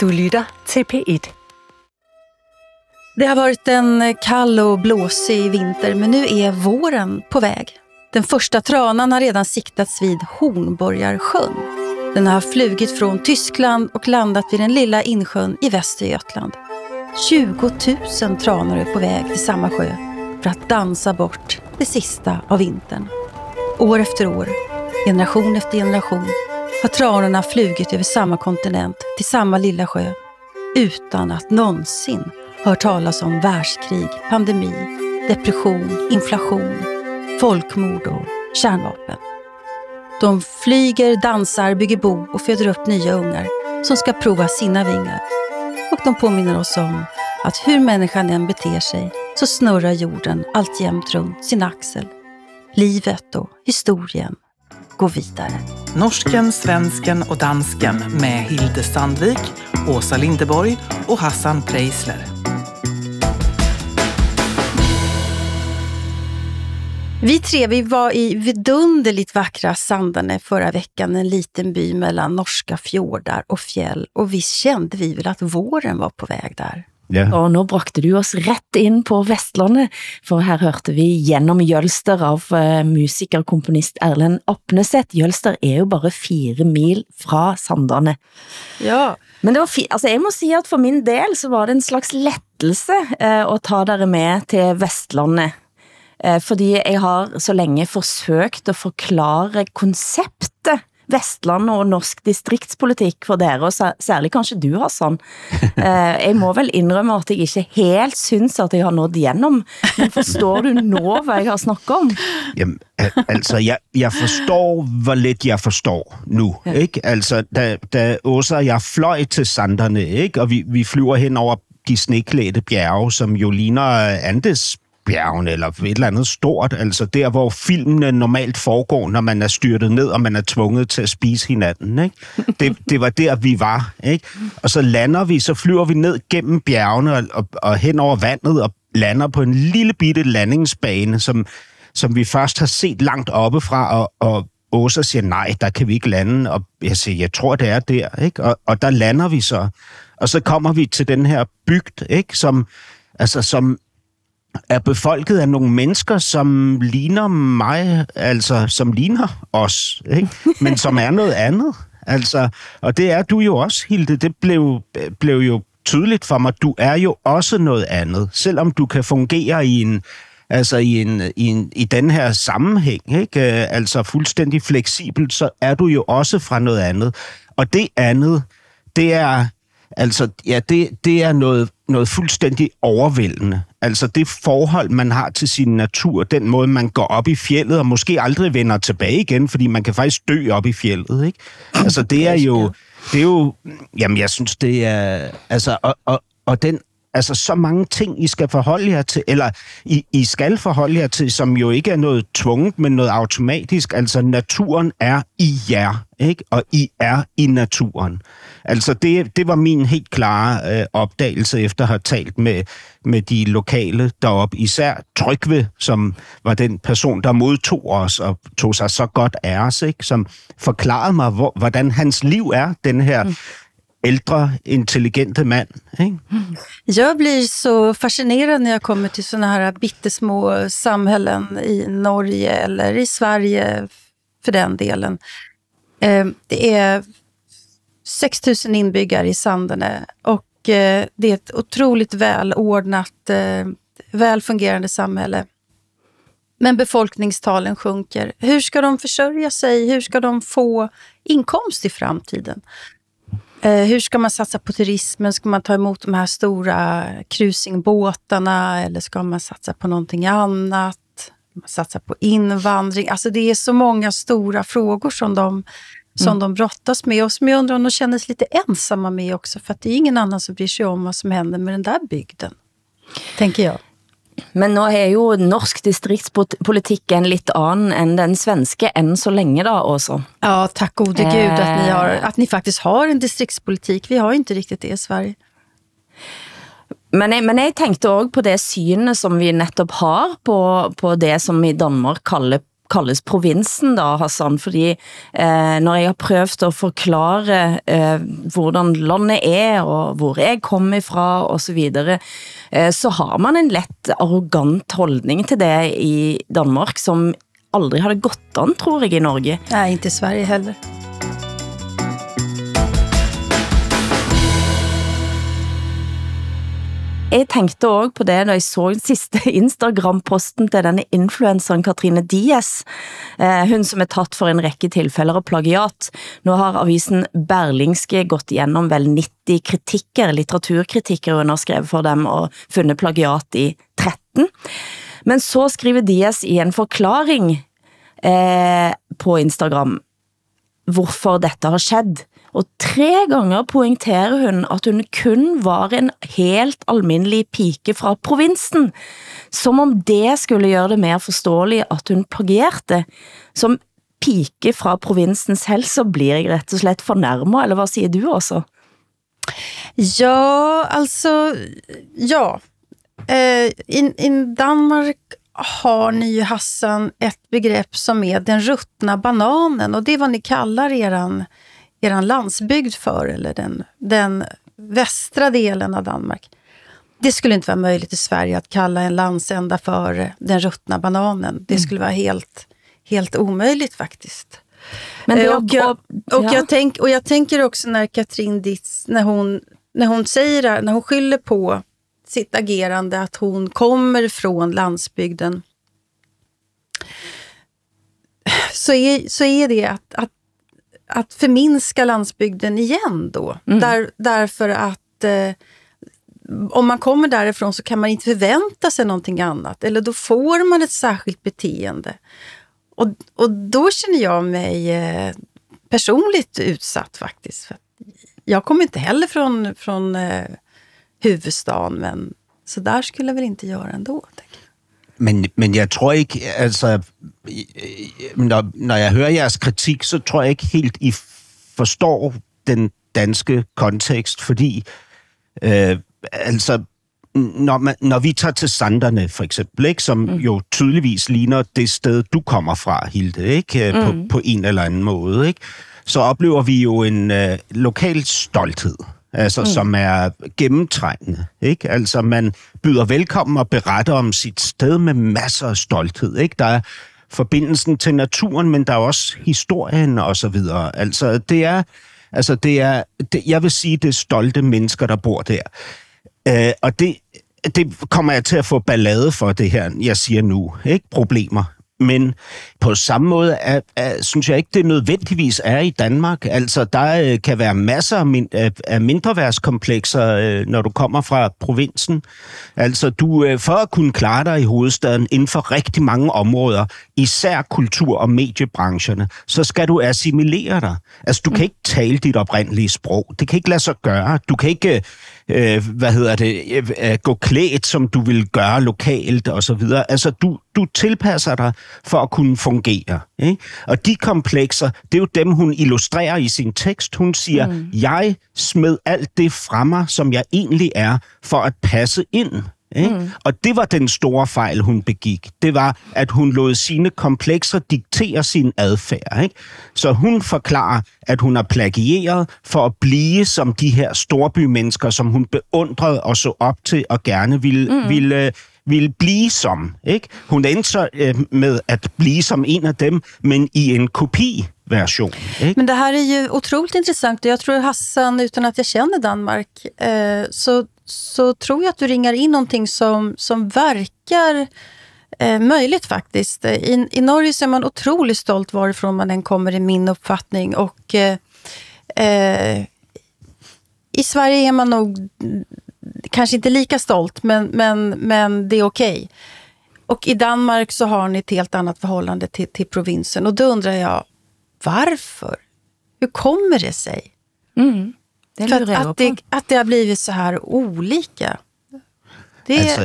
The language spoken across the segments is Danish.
Du lytter til P1. Det har varit en kall och blåsig vinter, men nu är våren på väg. Den första tranan har redan siktats vid Hornborgarsjön. Den har flugit från Tyskland och landat vid den lilla insjön i Västergötland. 20 000 tranor är på väg till samma sjö för att dansa bort det sista av vintern. År efter år, generation efter generation, har tranorna flugit över samma kontinent till samma lilla sjö utan att någonsin hör talas om världskrig, pandemi, depression, inflation, folkmord och kärnvapen. De flyger, dansar, bygger bo och föder upp nya ungar som ska prova sina vingar. Och de påminner oss om att hur människan än beter sig så snurrar jorden alltjämt runt sin axel. Livet och historien går vidare. Norsken, svensken och dansken med Hilde Sandvik, Åsa Lindeborg och Hassan Preisler. Vi var i vidunderligt vackra Sandane förra veckan, en liten by mellan norska fjordar och fjäll, och visst kände vi väl att våren var på väg där. Yeah. Og nå brakte du oss rett inn på Vestlandet, for her hørte vi gjennom Jølster av musiker og komponist Erlend Apneseth. Jølster jo bare 4 mil fra Sandane. Ja. Men det var altså jeg må si at for min del så var det en slags lettelse å ta dere med til Vestlandet. Fordi jeg har så lenge forsøkt å forklare konseptet Vestland og norsk distriktspolitik for dere, og særlig kanskje du, Hassan. Jeg må vel innrømme at jeg ikke helt synes at jeg har nådd gjennom. Men forstår du nå hvad jeg har snakket om? Jamen, altså, jeg forstår, hvor lidt jeg forstår nu, ikke? Altså, da Åsa og jeg fløj til Sanderne, ikke? Og vi flyver hen over de sneklædte bjerge, som jo ligner Andes bjergene, eller et eller andet stort, altså der, hvor filmene normalt foregår, når man er styrtet ned, og man er tvunget til at spise hinanden, ikke? Det var der, vi var, ikke? Og så lander vi, så flyver vi ned gennem bjergene og hen over vandet, og lander på en lille bitte landingsbane, som vi først har set langt oppefra, og Åsa siger, nej, der kan vi ikke lande, og jeg siger, jeg tror, det er der, ikke? Og der lander vi så, og så kommer vi til den her bygd, ikke? Som er befolket af nogle mennesker, som ligner mig, altså som ligner os, ikke? Men som er noget andet. Altså, og det er du jo også, Hilde. Det blev jo tydeligt for mig. Du er jo også noget andet, selvom du kan fungere i den her sammenhæng, ikke? Altså fuldstændig fleksibelt, så er du jo også fra noget andet. Og det andet, det er altså, ja, det er noget fuldstændig overvældende. Altså det forhold, man har til sin natur, den måde, man går op i fjellet og måske aldrig vender tilbage igen, fordi man kan faktisk dø op i fjellet, ikke? Altså det er jo, jamen jeg synes, det er, altså, og den, altså så mange ting, I skal forholde jer til, eller I skal forholde jer til, som jo ikke er noget tvunget, men noget automatisk. Altså naturen er i jer, ikke? Og I er i naturen. Altså det var min helt klare opdagelse efter at have talt med de lokale deroppe, især Trygve, som var den person, der modtog os og tog sig så godt af os, ikke? Som forklarede mig, hvordan hans liv er, den her äldre, intelligente män. Jag blir så fascinerad när jag kommer till såna här bittesmå samhällen i Norge eller i Sverige för den delen. Det är 6 000 inbyggare i Sandene och det är ett otroligt välordnat, välfungerande samhälle. Men befolkningstalen sjunker. Hur ska de försörja sig? Hur ska de få inkomst i framtiden? Hur ska man satsa på turismen? Ska man ta emot de här stora cruisingbåtarna? Eller ska man satsa på någonting annat? Man satsar på invandring. Alltså det är så många stora frågor som de brottas med. Och som jag undrar om de känner sig lite ensamma med också. För att det är ingen annan som bryr sig om vad som händer med den där bygden. Tänker jag. Men nu är ju norsk distriktspolitik en lite annan än den svenska än så länge då också. Ja, tack gode Gud att ni faktiskt har en distriktspolitik. Vi har inte riktigt det i Sverige. Men jag tänkte också på det synet som vi nettopp har på det som i Danmark kallar kalles provinsen da, Hassan, fordi når jeg har prøvet at forklare hvordan landet og hvor jeg kommer fra og så videre, så har man en let arrogant holdning til det i Danmark, som aldrig har det gått an, tror jeg, i Norge. Nej, inte i Sverige heller. Jeg tænkte også på det, når jeg så den sidste Instagram-posten til denne influenceren Katrine Diaz, hun som tatt for en række tilfælder av plagiat. Nu har avisen Berlingske gått igennem vel 90 kritikker, litteraturkritikker, hun har skrevet for dem og fundet plagiat i 13. Men så skriver Diaz i en forklaring på Instagram, hvorfor dette har skjedd. Og 3 ganger poengterer hun at hun kun var en helt almindelig pike fra provinsen. Som om det skulle gjøre det mer forståelig at hun plagierte. Som pike fra provinsen selv, så blir jeg rett og slett fornærmet, eller hva sier du også? Ja, altså, ja. I Danmark har ni ju, Hassan, ett begrepp som är den ruttna bananen, och det är vad ni kallar eran landsbygd för, eller den västra delen av Danmark. Det skulle inte vara möjligt i Sverige att kalla en landsända för den ruttna bananen. Det skulle vara helt omöjligt faktiskt. Men det, jag tänker också när Katrine Diaz, när hon säger det, när hon skyller på sitt agerande att hon kommer från landsbygden, så är det att förminska landsbygden igen då. Mm. Därför att om man kommer därifrån så kan man inte förvänta sig någonting annat, eller då får man ett särskilt beteende. Och då känner jag mig personligt utsatt faktiskt, för jag kommer inte heller från huvudstaden, men så där skulle jag väl inte göra ändå, tänker jag. Men jeg tror ikke, altså, når jeg hører jeres kritik, så tror jeg ikke helt, I forstår den danske kontekst, fordi, altså, når vi tager til Sandane, for eksempel, ikke, som jo tydeligvis ligner det sted, du kommer fra, Hilde, ikke, på en eller anden måde, ikke, så oplever vi jo en lokal stolthed, altså, som er gennemtrængende, ikke? Altså, man byder velkommen og beretter om sit sted med masser af stolthed, ikke? Der er forbindelsen til naturen, men der er også historien og så videre. Altså, det er, jeg vil sige, det er stolte mennesker, der bor der. Og det kommer jeg til at få ballade for, det her, jeg siger nu, ikke? Problemer. Men på samme måde synes jeg ikke, det nødvendigvis er i Danmark. Altså, der kan være masser af mindreværdskomplekser, når du kommer fra provinsen. Altså, du, for at kunne klare dig i hovedstaden inden for rigtig mange områder, især kultur- og mediebrancherne, så skal du assimilere dig. Altså, du kan ikke tale dit oprindelige sprog. Det kan ikke lade sig gøre. Du kan ikke gå klædt, som du vil gøre lokalt og så videre. Altså, du tilpasser dig for at kunne fungere, ikke? Og de komplekser, det er jo dem, hun illustrerer i sin tekst. Hun siger, jeg smed alt det fra mig, som jeg egentlig er, for at passe ind, ikke? Og det var den store fejl, hun begik. Det var, at hun lod sine komplekser diktere sin adfærd, ikke? Så hun forklarer, at hun har plagieret for at blive som de her storbymennesker, som hun beundrede og så op til og gerne ville blive som, ikke? Hun endte så med at blive som en av dem, men i en kopiversion, ikke? Men det här är ju otroligt intressant. Jag tror, Hassan, utan att jag känner Danmark, så tror jag att du ringar in någonting som verkar möjligt faktiskt. I Norge så är man otroligt stolt varifrån man än kommer, i min uppfattning, och i Sverige är man nog kanske inte lika stolt, men det är okej. Och i Danmark så har ni ett helt annat förhållande till provinsen, och då undrar jag, varför? Hur kommer det sig? För att det har blivit så här olika.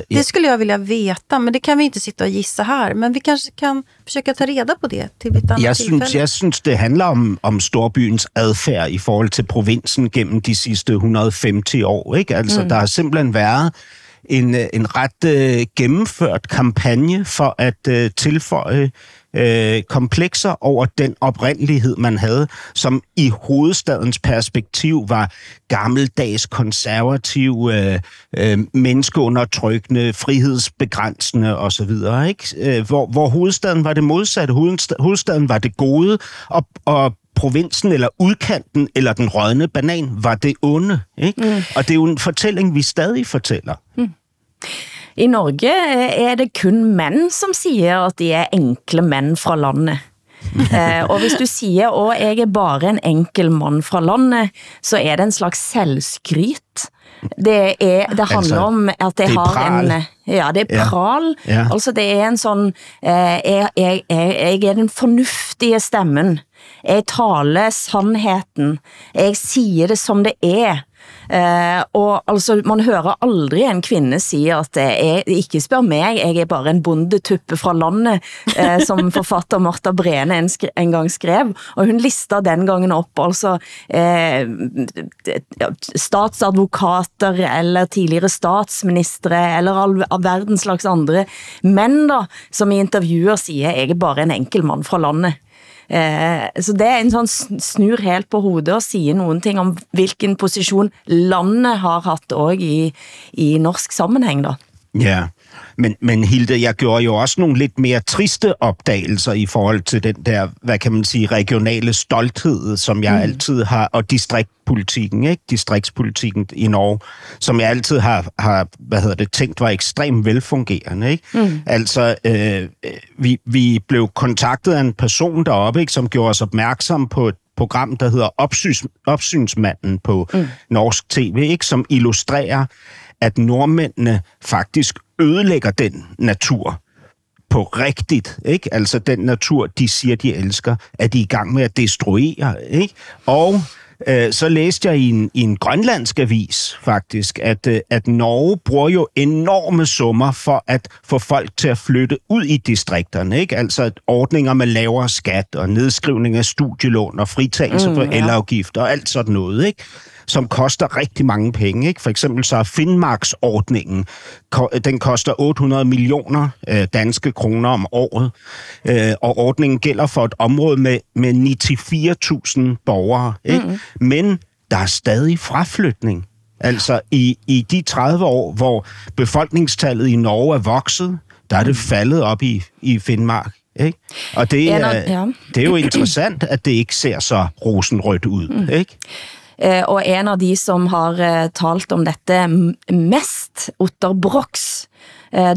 Det skulle jag vilja veta, men det kan vi inte sitta och gissa här. Men vi kanske kan försöka ta reda på det till ett annat tillfälle. Jag syns det handlar om storbyens adfærd i forhold til provinsen gennem de sidste 150 år, ikke? Altså, der har simpelthen været en ret gennemført kampagne for at tilføje komplekser over den oprindelighed, man havde, som i hovedstadens perspektiv var gammeldags konservativ, menneskeundertrykkende, frihedsbegrænsende osv., ikke? Hvor hovedstaden var det modsatte. Hovedstaden var det gode, og provinsen eller udkanten eller den rådne banan var det onde, ikke? Mm. Og det er jo en fortælling, vi stadig fortæller. Mm. I Norge er det kun mænd, som siger, at de er enkle mænd fra landet. Og hvis du siger, at jeg er bare en enkel mand fra landet, så er det en slags selvskryt. Det handler om, at det har pral. Det er pral. Ja. Altså det er en sådan, jeg er den fornuftige stemmen. Jeg taler sandheden. Jeg siger det, som det er. Og altså, man hører aldrig en kvinde sige, at ikke spørg mig, jeg er bare en bondetuppe fra landet, som forfatter Martha Brene en gang skrev, og hun lister den gangen op, altså statsadvokater, eller tidligere statsministre, eller all verdens slags andre mænd, da, som i intervjuer siger, jeg er bare en enkel mand fra landet. Så det er en sådan snur helt på hovedet og siger nogen ting om hvilken position landet har haft også i norsk sammenhæng da. Ja, men Hilde, jeg gjorde jo også nogle lidt mere triste opdagelser i forhold til den der, hvad kan man sige, regionale stolthed, som jeg altid har, og distriktpolitikken, ikke? Distriktspolitikken i Norge, som jeg altid har tænkt var ekstremt velfungerende, ikke? Mm. Altså, vi blev kontaktet af en person deroppe, ikke, som gjorde os opmærksom på et program, der hedder Opsynsmanden på norsk tv, ikke, som illustrerer, at nordmændene faktisk ødelægger den natur på rigtigt, ikke? Altså den natur, de siger, de elsker, at de er i gang med at destruere, ikke? Og så læste jeg i en grønlandsk avis faktisk, at Norge bruger jo enorme summer for at få folk til at flytte ud i distrikterne, ikke? Altså ordninger med lavere skat og nedskrivning af studielån og fritagelse for elafgift og alt sådan noget, ikke? Som koster rigtig mange penge, ikke? For eksempel så er Finnmarksordningen, den koster 800 millioner danske kroner om året, og ordningen gælder for et område med 94.000 borgere, ikke? Mm. Men der er stadig fraflytning. Altså i de 30 år, hvor befolkningstallet i Norge er vokset, der er det faldet op i Finnmark, ikke? Og det er jo interessant, at det ikke ser så rosenrødt ud, ikke? Og en av de som har talt om dette mest, Ottar Brox,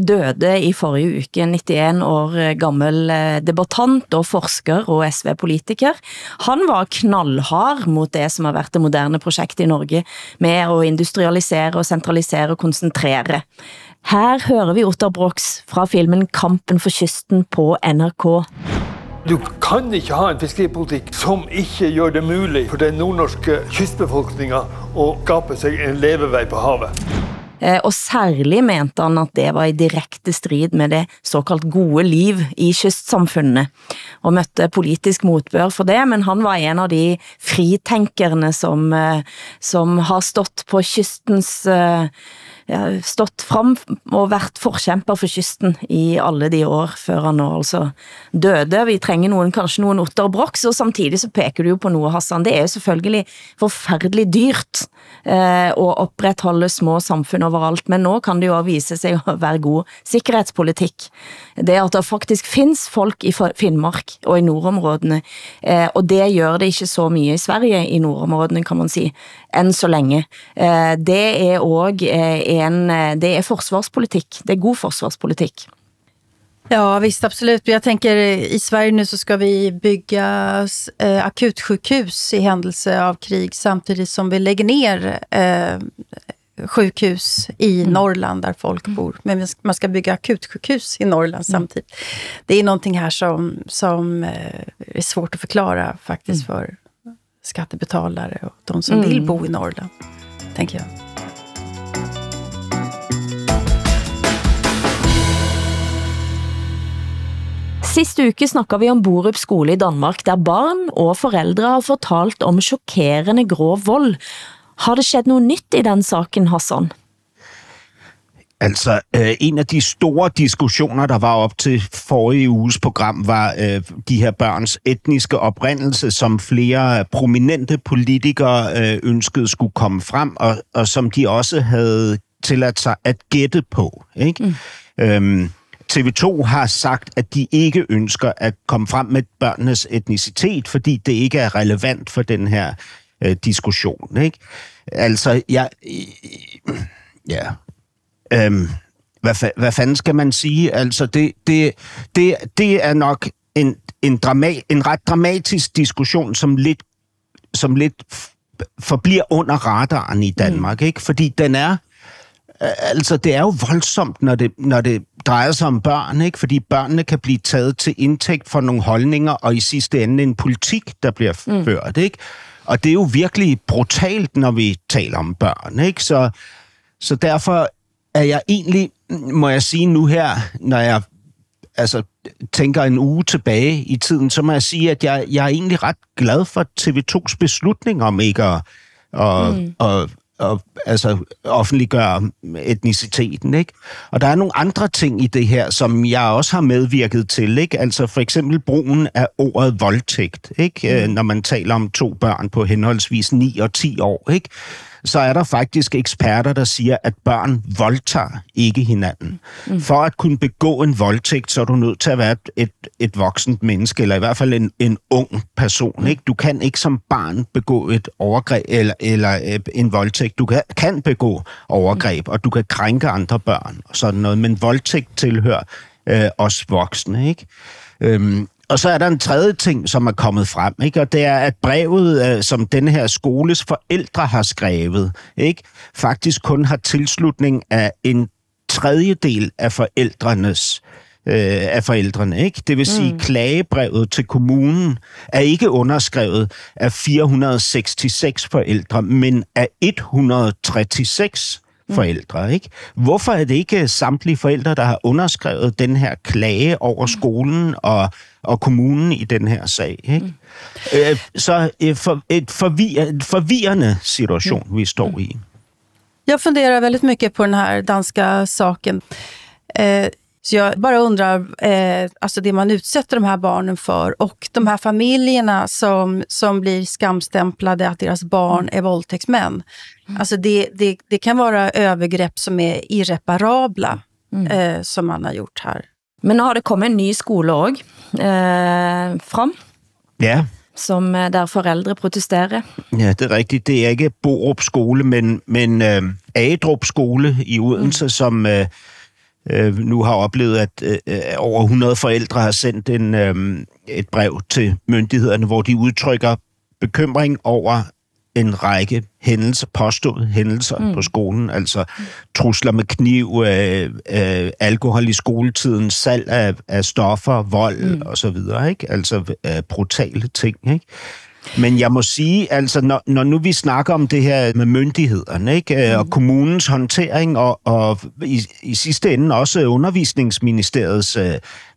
døde i forrige uke, 91 år gammel debattant og forsker og SV-politiker. Han var knallhard mot det som har vært det moderne projektet i Norge, med å industrialisere og sentralisere og konsentrere. Her hører vi Ottar Brox fra filmen Kampen for kysten på NRK. Du kan ikke ha en fiskeripolitik, som ikke gjør det mulig for den nordnorske kystbefolkningen å skape seg en levevei på havet. Og særlig mente han at det var i direkte strid med det såkalt gode liv i kystsamfunnet, og møtte politisk motbør for det, men han var en av de fritenkerne som har stått på kystens, stått frem og vært forkjemper for kysten i alle de år før han nå altså døde. Vi trenger kanskje noen Ottar Brox, og samtidig så peker du jo på noe, Hassan. Det er jo selvfølgelig forferdelig dyrt å opprettholde små samfunn overalt, men nå kan det jo vise seg å være god sikkerhetspolitikk. Det at det faktisk finnes folk i Finnmark og i nordområdene, og det gjør det ikke så mye i Sverige i nordområdene, kan man si, enn så lenge. Det er også det är försvarspolitik. Det är god försvarspolitik. Ja, visst, absolut. Jag tänker i Sverige nu så ska vi bygga akutsjukhus i händelse av krig, samtidigt som vi lägger ner sjukhus i Norrland där folk bor. Men man ska bygga akutsjukhus i Norrland samtidigt. Det är någonting här som är svårt att förklara faktiskt för skattebetalare och de som vill bo i Norrland, tänker jag. Sist uke snakket vi om Borup skole i Danmark, der barn og forældre har fortalt om chokerende grov vold. Har det skjedd noget nyt i den saken, Hassan? Altså, en af de store diskussioner, der var op til forrige uges program, var de her børns etniske oprindelse, som flere prominente politikere ønskede skulle komme frem, og som de også havde tilladt sig at gætte på, ikke? Mm. TV2 har sagt, at de ikke ønsker at komme frem med børnenes etnicitet, fordi det ikke er relevant for den her diskussion, ikke? Altså, hvad fanden skal man sige? Altså, det er nok en ret dramatisk diskussion, som lidt forbliver under radaren i Danmark, ikke? Fordi den er... Altså, det er jo voldsomt, når det drejer sig om børn, ikke? Fordi børnene kan blive taget til indtægt for nogle holdninger, og i sidste ende en politik, der bliver ført, ikke? Og det er jo virkelig brutalt, når vi taler om børn, ikke? Så derfor er jeg egentlig, må jeg sige nu her, når jeg altså tænker en uge tilbage i tiden, så må jeg sige, at jeg er egentlig ret glad for TV2's beslutning om ikke at altså offentliggøre etniciteten, ikke? Og der er nogle andre ting i det her, som jeg også har medvirket til, ikke? Altså for eksempel brugen af ordet voldtægt, ikke? Når man taler om to børn på henholdsvis 9 og 10 år, ikke? Så er der faktisk eksperter, der siger, at børn voldtager ikke hinanden. Mm. For at kunne begå en voldtægt, så er du nødt til at være et voksent menneske, eller i hvert fald en ung person, ikke? Du kan ikke som barn begå et overgreb, eller en voldtægt. Du kan begå overgreb, og du kan krænke andre børn, og sådan noget. Men voldtægt tilhører os voksne, ikke? Og så er der en tredje ting, som er kommet frem, ikke? Og det er, at brevet, som den her skoles forældre har skrevet, ikke, faktisk kun har tilslutning af en tredjedel af forældrene, ikke? Det vil sige, klagebrevet til kommunen er ikke underskrevet af 466 forældre, men af 136 forældre, ikke? Hvorfor er det ikke samtlige forældre, der har underskrevet den her klage over skolen og kommunen i den her sag, ikke? Så et forvirrende situation vi står i. Jag funderar väldigt mycket på den här danska saken. Så jag bara undrar, alltså det man utsätter de här barnen för, och de här familjerna som blir skamstämplade att deras barn är våldtäktsmän. Alltså det kan vara övergrepp som är irreparabla, som man har gjort här. Men nu har det kommit en ny skollag fram. Ja. Som der forældre protesterer. Ja, det er rigtigt. Det er ikke Borup skole, men Adrup skole i Odense, som... nu har oplevet, at over 100 forældre har sendt et brev til myndighederne, hvor de udtrykker bekymring over en række hændelser, påståede hændelser på skolen, altså trusler med kniv, alkohol i skoletiden, salg af stoffer, vold og så videre, ikke? Altså brutale ting, ikke? Men jeg må sige, altså når nu vi snakker om det her med myndighederne, ikke, og kommunens håndtering og i sidste ende også undervisningsministeriets,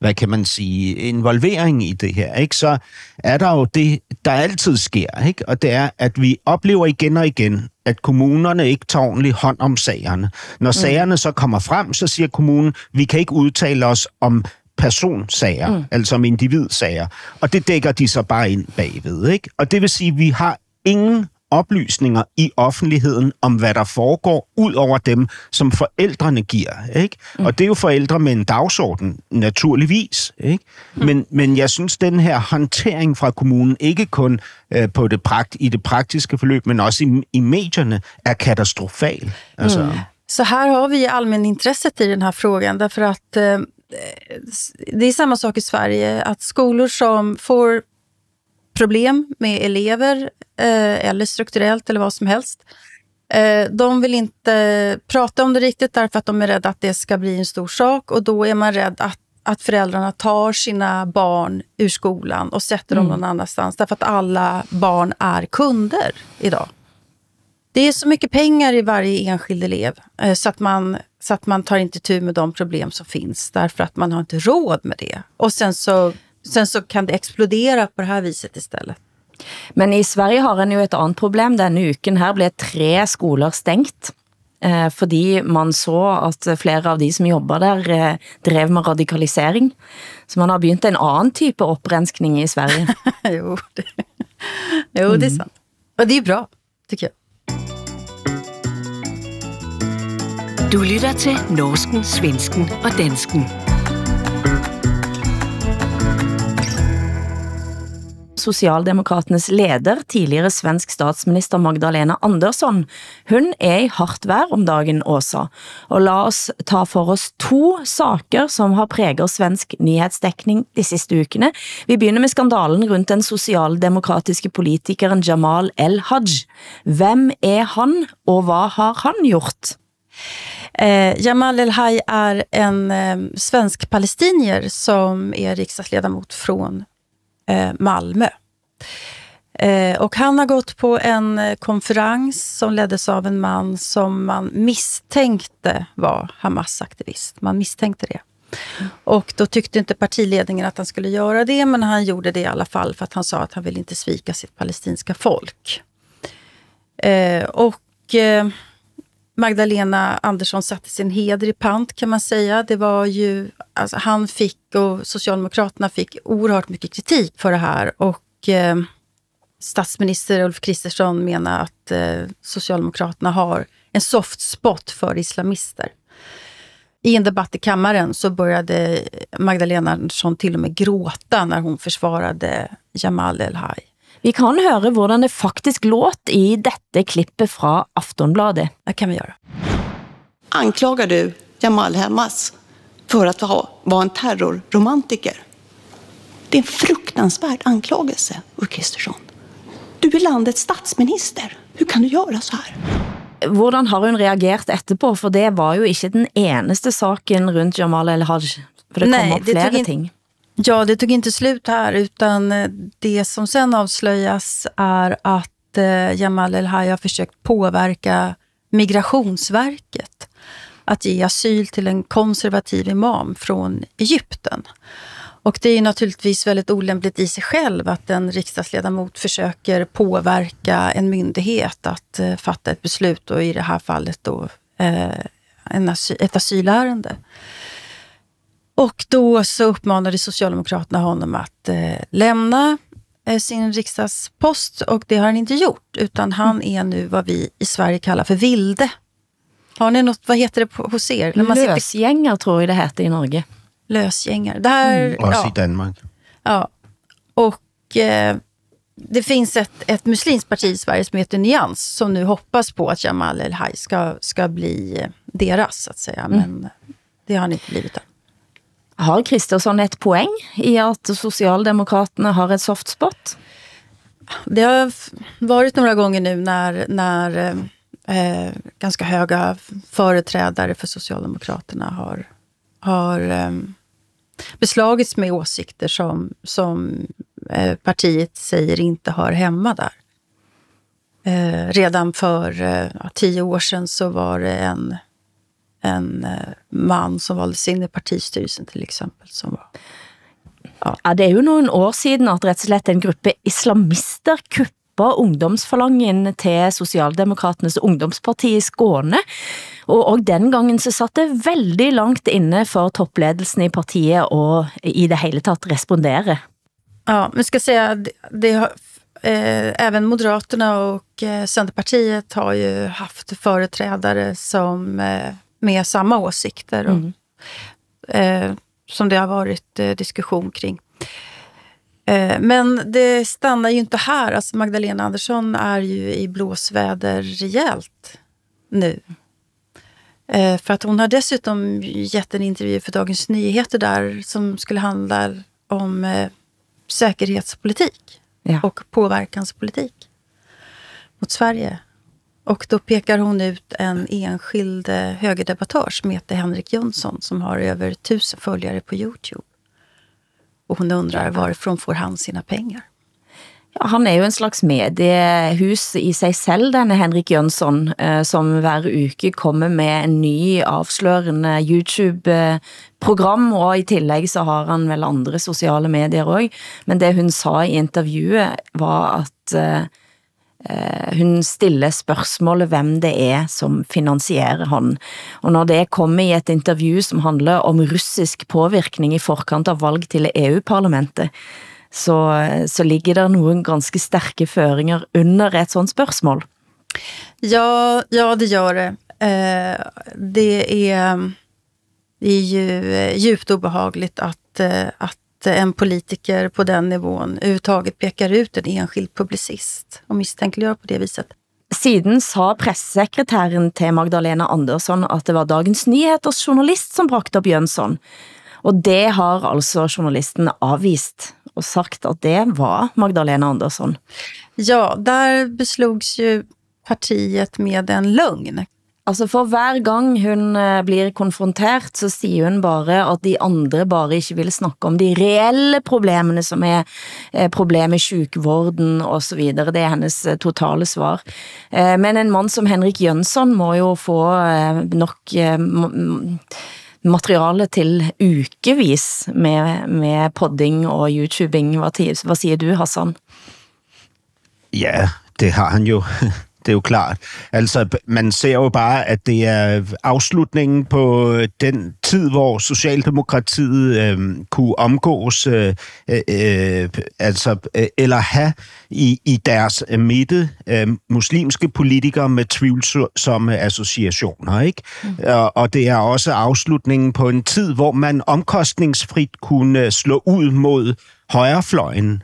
hvad kan man sige, involvering i det her, ikke, så er der jo det, der altid sker, ikke, og det er, at vi oplever igen og igen, at kommunerne ikke tager ordentlig hånd om sagerne. Når sagerne så kommer frem, så siger kommunen, vi kan ikke udtale os om personsager, altså om individsager. Og det dækker de så bare ind bagved, ikke? Og det vil sige, at vi har ingen oplysninger i offentligheden om, hvad der foregår, ud over dem, som forældrene giver, ikke? Og det er jo forældre med en dagsorden, naturligvis, ikke? Men jeg synes, den her håndtering fra kommunen, ikke kun på i det praktiske forløb, men også i medierne, er katastrofal. Altså. Så her har vi allmänintresset i den her frågan, därför att det är samma sak i Sverige, att skolor som får problem med elever eller strukturellt eller vad som helst, de vill inte prata om det riktigt därför att de är rädda att det ska bli en stor sak, och då är man rädd att föräldrarna tar sina barn ur skolan och sätter dem någon annanstans, därför att alla barn är kunder idag. Det är så mycket pengar i varje enskild elev, så att man tar inte tur med de problem som finns, därför att man har inte råd med det. Och sen så kan det explodera på det här viset istället. Men i Sverige har en ju ett annat problem. Den uken här blev 3 skolor stängt fordi man så at flere av de som jobber der drev med radikalisering. Så man har begynt en anden type opprensning i Sverige. jo, det er sant. Og det er bra, tycker jeg. Du lytter til norsken, svensken og dansken. Socialdemokraternes leder, tidligere svensk statsminister Magdalena Andersson. Hun i hardt vær om dagen, Åsa. Og lad oss ta for oss to saker som har præget svensk nyhetsdækning de sidste ukene. Vi begynder med skandalen rundt den socialdemokratiske politikeren Jamal El-Hajj. Hvem han, og hvad har han gjort? Jamal El-Hajj är en svensk palestinier som är riksdagsledamot från Malmö. Och han har gått på en konferens som leddes av en man som man misstänkte var Hamas-aktivist. Man misstänkte det. Och då tyckte inte partiledningen att han skulle göra det, men han gjorde det i alla fall för att han sa att han ville inte svika sitt palestinska folk. Magdalena Andersson satte sin heder i pant, kan man säga. Det var ju, alltså, han fick och Socialdemokraterna fick oerhört mycket kritik för det här, och statsminister Ulf Kristersson menar att Socialdemokraterna har en soft spot för islamister. I en debatt i kammaren så började Magdalena Andersson till och med gråta när hon försvarade Jamal El-Hajj. Vi kan høre hvordan det faktisk låt i dette klippet fra Aftonbladet. Det kan vi göra. Anklagar du Jamal Hamas för att vara en terrorromantiker? Det är en fruktansvärd anklagelse, Ulf Kristersson. Du är landets statsminister. Hur kan du göra så här? Hvordan har hun reageret etterpå? For det var jo ikke den eneste saken rundt Jamal El-Hajj. For det kom upp flere ting. Ja, det tog inte slut här, utan det som sen avslöjas är att Jamal El-Hajj har försökt påverka Migrationsverket att ge asyl till en konservativ imam från Egypten. Och det är naturligtvis väldigt olämpligt i sig själv att en riksdagsledamot försöker påverka en myndighet att fatta ett beslut, och i det här fallet då ett asylärende. Och då så uppmanade Socialdemokraterna honom att lämna sin riksdagspost, och det har han inte gjort, utan han är nu vad vi i Sverige kallar för vilde. Har ni något, vad heter det hos er? Lösgängar tror jag det heter i Norge. Lösgängar. Det här, ja. I Danmark. Ja, och det finns ett muslimskt parti i Sverige som heter Nyans, som nu hoppas på att Jamal El-Hajj ska bli deras, så att säga, men det har han inte blivit än. Har Kristersson ett poäng i att Socialdemokraterna har ett soft spot? Det har varit några gånger nu när ganska höga företrädare för Socialdemokraterna har beslagits med åsikter som partiet säger inte hör hemma där. Redan för 10 år sedan så var det en man som valdes in i partistyrelsen till exempel, som var... Ja. Ja, det är ju någon år sedan att rätt slett en grupp islamister kuppar ungdomsfalangen till Socialdemokraternas ungdomsparti i Skåne, och den gången så satt det väldigt långt inne för toppledelsen i partiet och i det hela tatt respondera. Ja, men ska säga det har även Moderaterna och Centerpartiet har ju haft företrädare som med samma åsikter och, som det har varit diskussion kring. Men det stannar ju inte här. Alltså Magdalena Andersson är ju i blåsväder rejält nu. För att hon har dessutom gett en intervju för Dagens Nyheter där som skulle handla om säkerhetspolitik, ja, och påverkanspolitik mot Sverige. Och då pekar hon ut en enskild högerdebattör som heter Henrik Jönsson, som har över 1000 följare på YouTube. Och hon undrar varifrån får han sina pengar? Ja, han är ju en slags mediehus i sig själv, denne Henrik Jönsson, som hver uke kommer med en ny avslørende YouTube-program, og i tillegg så har han vel andre sociale medier også. Men det hun sa i intervjuet var at Hun stiller spørgsmålet, hvem det som finansierer han. Og når det kommer i et intervju, som handler om russisk påvirkning i forkant av valg til EU-parlamentet, så ligger der nogle ganske stærke føringer under et sådant spørgsmål. Ja, det gør det. Det ju djupt obehagligt att en politiker på den nivån uttaget pekar ut en enskild publicist och misstänkliggör på det viset. Siden sa pressekretären till Magdalena Andersson att det var Dagens Nyheters journalist som brakte upp Jönsson. Och det har alltså journalisten avvist och sagt att det var Magdalena Andersson. Ja, där beslogs ju partiet med en lögn. Altså for hver gang hun blir konfrontert, så siger hun bare at de andre bare ikke vil snakke om de reelle problemene, som problem i sykvården og så videre. Det hennes totale svar. Men en mand som Henrik Jönsson må jo få nok materiale til ukevis med podding og YouTubing. Hvad siger du, Hassan? Ja, det har han jo. Det er jo klart. Altså, man ser jo bare, at det afslutningen på den tid, hvor Socialdemokratiet kunne omgås, eller have i deres midte muslimske politikere med tvivlsomme associationer, ikke? Mm. Og det også afslutningen på en tid, hvor man omkostningsfrit kunne slå ud mod højrefløjen,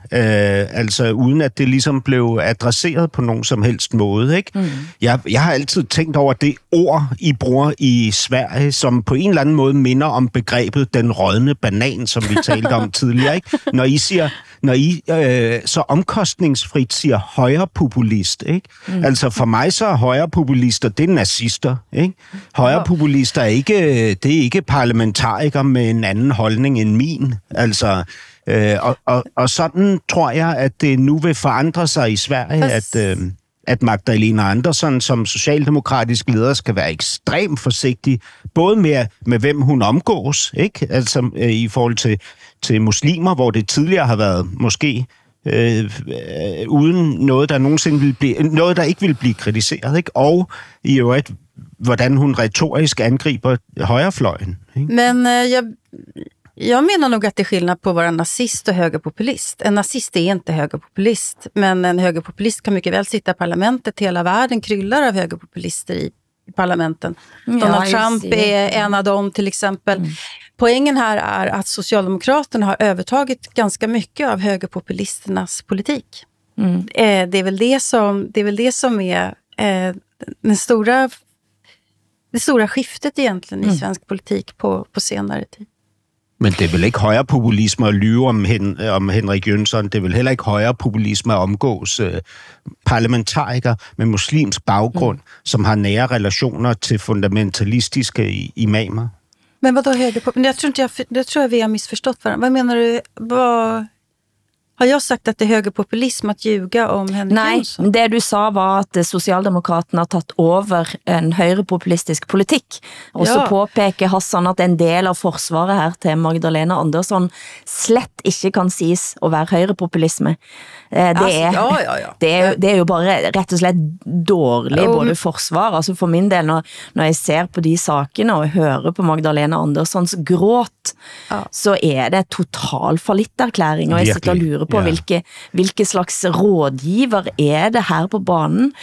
uden at det ligesom blev adresseret på nogen som helst måde, ikke? Mm. Jeg har altid tænkt over det ord, I bruger i Sverige, som på en eller anden måde minder om begrebet den rådne banan, som vi talte om tidligere, ikke? Når I så omkostningsfrit siger højrepopulist, ikke? Mm. Altså for mig så er højrepopulister, det er nazister, ikke? Højrepopulister er ikke parlamentarikere med en anden holdning end min, altså. Og sådan tror jeg, at det nu vil forandre sig i Sverige, at Magdalena Andersson som socialdemokratisk leder skal være ekstremt forsigtig, både med hvem hun omgås, ikke? Altså i forhold til muslimer, hvor det tidligere har været måske uden noget, der nogensinde vil blive, noget, der ikke vil blive kritiseret, ikke? Og i øvrigt, hvordan hun retorisk angriber højrefløjen. Ikke? Men jag menar nog att det är skillnad på att vara nazist och högerpopulist. En nazist är inte högerpopulist, men en högerpopulist kan mycket väl sitta i parlamentet. Hela världen kryllar av högerpopulister i parlamenten. Donald Trump är en av dem till exempel. Mm. Poängen här är att Socialdemokraterna har övertagit ganska mycket av högerpopulisternas politik. Mm. Det är väl det som är det stora skiftet egentligen i svensk politik på senare tid. Men det er vel ikke højere populisme at lyve om Henrik Jönsson. Det er vel heller ikke højere populisme at omgås parlamentarikere med muslimsk baggrund, som har nære relationer til fundamentalistiske imamer. Men hvad højere populisme? Jeg tror, vi har misforstået hverandre. Hvad mener du? Har jeg sagt, at det er høgerpopulism at ljuga om Henrik Jönsson? Nej, det du sa var, at Socialdemokraterna har taget over en højrepopulistisk politik. Og så påpeker Hassan, at en del av forsvaret her til Magdalena Andersson slet ikke kan sies at være højrepopulisme. Det er jo bare rett og slett dårlig både forsvar. Altså for min del, når jeg ser på de sakene og hører på Magdalena Anderssons gråt, så det total fallitterklæring, og jeg sitter og lurer på hvilke slags rådgiver det her på banen.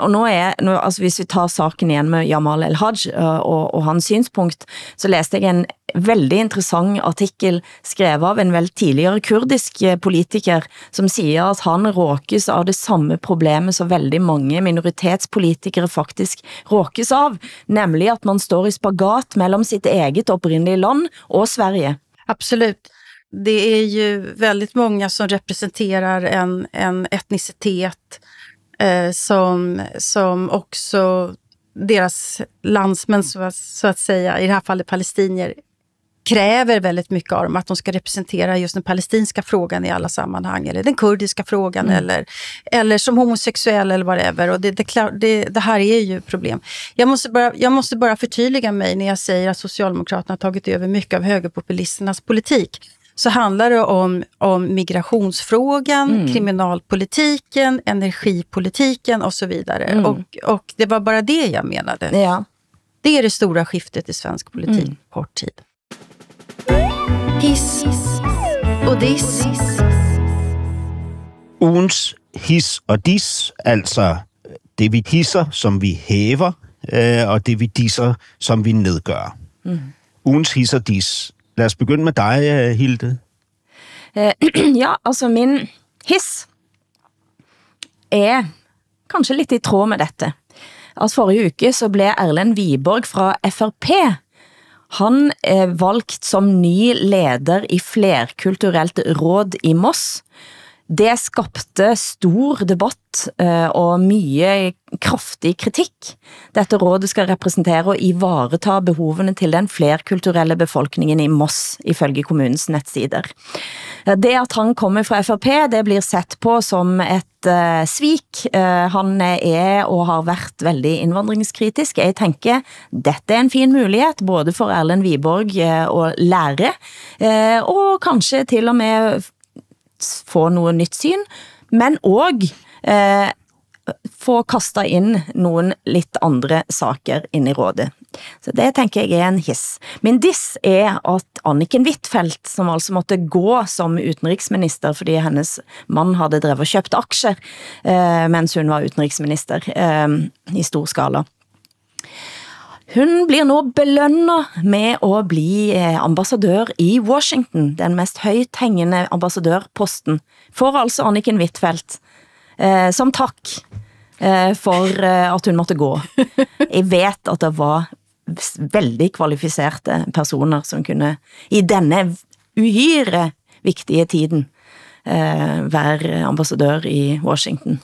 Og nu, altså hvis vi tar saken igen med Jamal El-Hajj og hans synspunkt, så læste jeg en veldig interessant artikel skrevet av en vel tidligere kurdisk politiker, som siger at han råkes av det samme problemet som veldig mange minoritetspolitikere faktisk råkes av, nemlig at man står i spagat mellom sitt eget opprindelige land og Sverige. Absolut. Det är ju väldigt många som representerar en etnicitet som också deras landsmän så att säga, i det här fallet palestinier, kräver väldigt mycket av dem, att de ska representera just den palestinska frågan i alla sammanhang, eller den kurdiska frågan, eller som homosexuell eller whatever. Och det här är ju problem. Jag måste bara förtydliga mig när jag säger att Socialdemokraterna har tagit över mycket av högerpopulisternas politik. så handlar det om migrationsfrågan, kriminalpolitiken, energipolitiken och så vidare. Och det var bara det jag menade. Ja. Det är det stora skiftet i svensk politik på kort tid. Hiss och diss. Ugens hiss og dis, altså det vi hisser, som vi hæver, og det vi disser, som vi nedgør. Ugens hiss og dis. Lad os begynde med dig, Hilde. Ja, altså min hiss er kanskje lidt i tråd med dette. Altså forrige uke så blev Erlend Wiborg fra FRP. Han er valgt som ny leder i flerkulturelt råd i Moss. Det skapte stor debatt og mye kraftig kritik. Dette rådet skal representere og ivareta behovene til den flerkulturelle befolkningen i Moss, ifølge kommunens nettsider. Det at han kommer fra FRP, det blir sett på som et svik. Han er og har vært veldig innvandringskritisk. Jeg tenker, dette er en fin mulighet, både for Erlend Wiborg å lære, og kanskje til og med få noe nytt syn, men også få kastet inn noen litt andre saker inn i rådet. Så det tenker jeg er en hiss. Min diss er at Anniken Wittfeldt, som altså måtte gå som utenriksminister fordi hennes mann hadde drevet og kjøpt aksjer mens hun var utenriksminister i stor skala. Hun blir nå belønnet med å bli ambassadør i Washington, den mest høyt hengende ambassadørposten, for altså Anniken Wittfeldt, som takk for at hun måtte gå. Jeg vet at det var veldig kvalifiserte personer som kunne, i denne uhyre viktige tiden, være ambassadør i Washington.